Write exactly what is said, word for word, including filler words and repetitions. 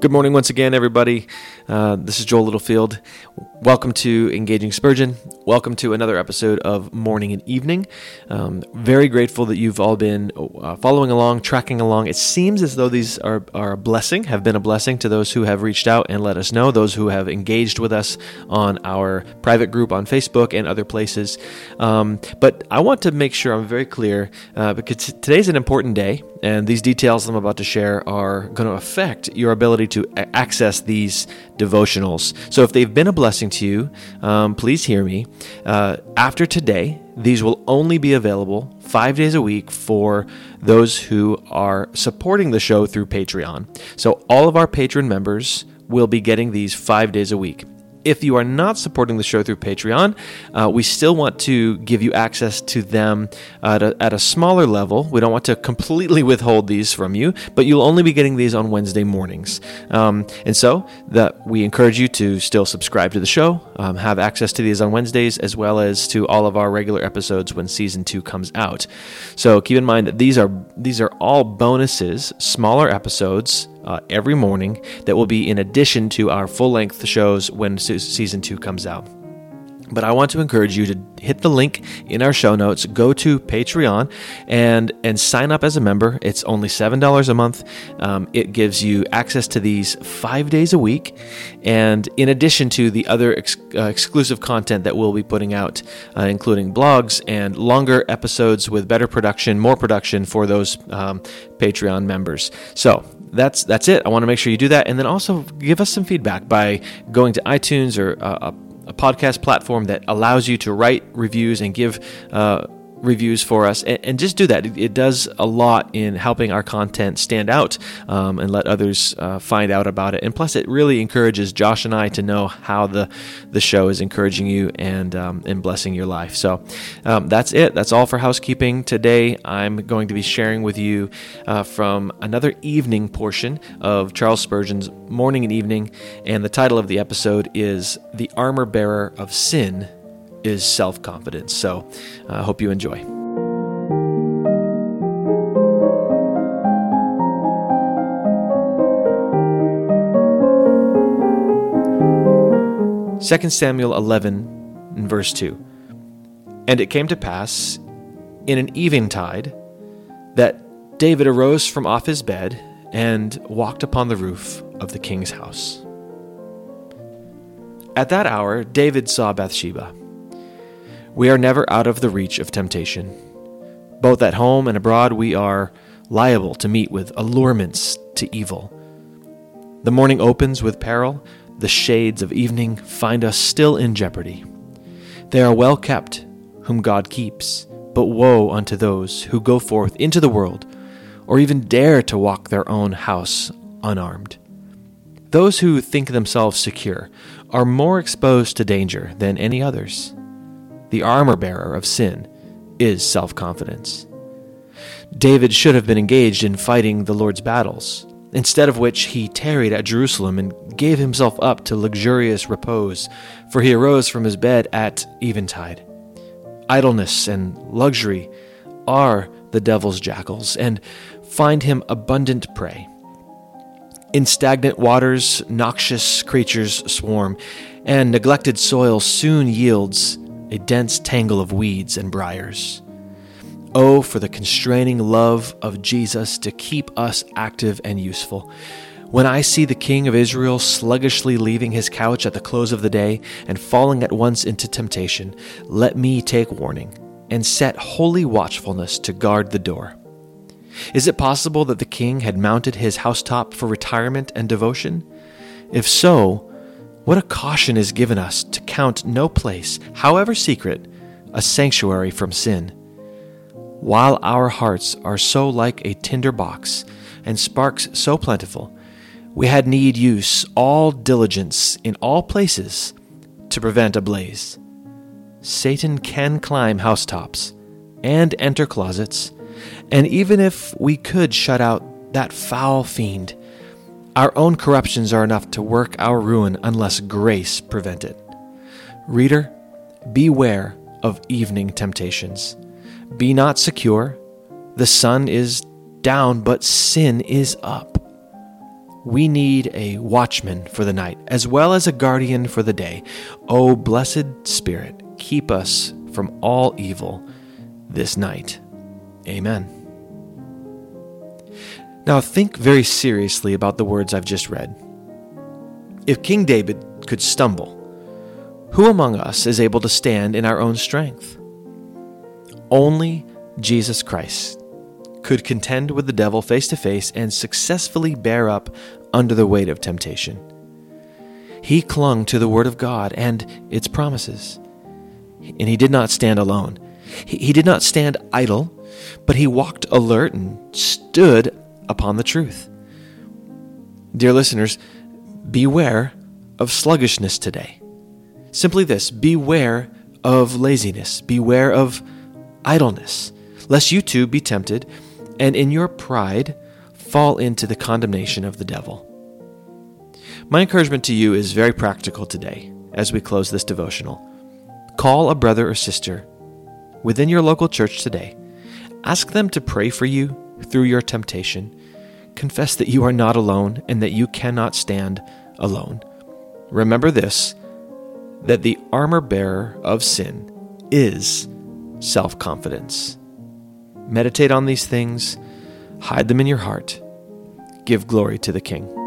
Good morning once again, everybody. Uh, this is Joel Littlefield. Welcome to Engaging Spurgeon. Welcome to another episode of Morning and Evening. Um, very grateful that you've all been uh, following along, tracking along. It seems as though these are, are a blessing, have been a blessing to those who have reached out and let us know, those who have engaged with us on our private group on Facebook and other places. Um, but I want to make sure I'm very clear uh, because today's an important day, and these details I'm about to share are going to affect your ability to access these devotionals. So if they've been a blessing to you, um, please hear me. Uh, after today, these will only be available five days a week for those who are supporting the show through Patreon. So all of our Patreon members will be getting these five days a week. If you are not supporting the show through Patreon, uh, we still want to give you access to them at a, at a smaller level. We don't want to completely withhold these from you, but you'll only be getting these on Wednesday mornings. Um, and so that we encourage you to still subscribe to the show, um, have access to these on Wednesdays, as well as to all of our regular episodes when season two comes out. So keep in mind that these are these are all bonuses, smaller episodes, Uh, every morning that will be in addition to our full-length shows when se- season two comes out. But I want to encourage you to hit the link in our show notes, go to Patreon, and and sign up as a member. It's only seven dollars a month. Um, it gives you access to these five days a week, and in addition to the other ex- uh, exclusive content that we'll be putting out, uh, including blogs and longer episodes with better production, more production for those um, Patreon members. So That's that's it. I want to make sure you do that. And then also give us some feedback by going to iTunes or a, a podcast platform that allows you to write reviews and give uh, reviews for us. And, and just do that. It, it does a lot in helping our content stand out um, and let others uh, find out about it. And plus, it really encourages Josh and I to know how the, the show is encouraging you and, um, and blessing your life. So um, that's it. That's all for housekeeping. Today, I'm going to be sharing with you uh, from another evening portion of Charles Spurgeon's Morning and Evening. And the title of the episode is The Armor Bearer of Sin is Self-Confidence. So I uh, hope you enjoy. Second Samuel eleven, and verse two. And it came to pass in an eventide that David arose from off his bed and walked upon the roof of the king's house. At that hour, David saw Bathsheba. We are never out of the reach of temptation. Both at home and abroad, we are liable to meet with allurements to evil. The morning opens with peril. The shades of evening find us still in jeopardy. They are well kept, whom God keeps, but woe unto those who go forth into the world, or even dare to walk their own house unarmed. Those who think themselves secure are more exposed to danger than any others. The armor-bearer of sin is self-confidence. David should have been engaged in fighting the Lord's battles, instead of which he tarried at Jerusalem and gave himself up to luxurious repose, for he arose from his bed at eventide. Idleness and luxury are the devil's jackals, and find him abundant prey. In stagnant waters, noxious creatures swarm, and neglected soil soon yields a dense tangle of weeds and briars. Oh, for the constraining love of Jesus to keep us active and useful. When I see the King of Israel sluggishly leaving his couch at the close of the day and falling at once into temptation, let me take warning and set holy watchfulness to guard the door. Is it possible that the king had mounted his housetop for retirement and devotion? If so, what a caution is given us to count no place, however secret, a sanctuary from sin. While our hearts are so like a tinder box, and sparks so plentiful, we had need use all diligence in all places to prevent a blaze. Satan can climb housetops and enter closets, and even if we could shut out that foul fiend, our own corruptions are enough to work our ruin unless grace prevent it. Reader, beware of evening temptations. Be not secure. The sun is down, but sin is up. We need a watchman for the night, as well as a guardian for the day. O blessed Spirit, keep us from all evil this night. Amen. Now think very seriously about the words I've just read. If King David could stumble, who among us is able to stand in our own strength? Only Jesus Christ could contend with the devil face to face and successfully bear up under the weight of temptation. He clung to the Word of God and its promises, and he did not stand alone. He did not stand idle, but he walked alert and stood upon the truth. Dear listeners, beware of sluggishness today. Simply this, beware of laziness, beware of idleness, lest you too be tempted and in your pride fall into the condemnation of the devil. My encouragement to you is very practical today as we close this devotional. Call a brother or sister within your local church today. Ask them to pray for you through your temptation. Confess that you are not alone and that you cannot stand alone. Remember this, that the armor-bearer of sin is self-confidence. Meditate on these things, hide them in your heart, give glory to the King.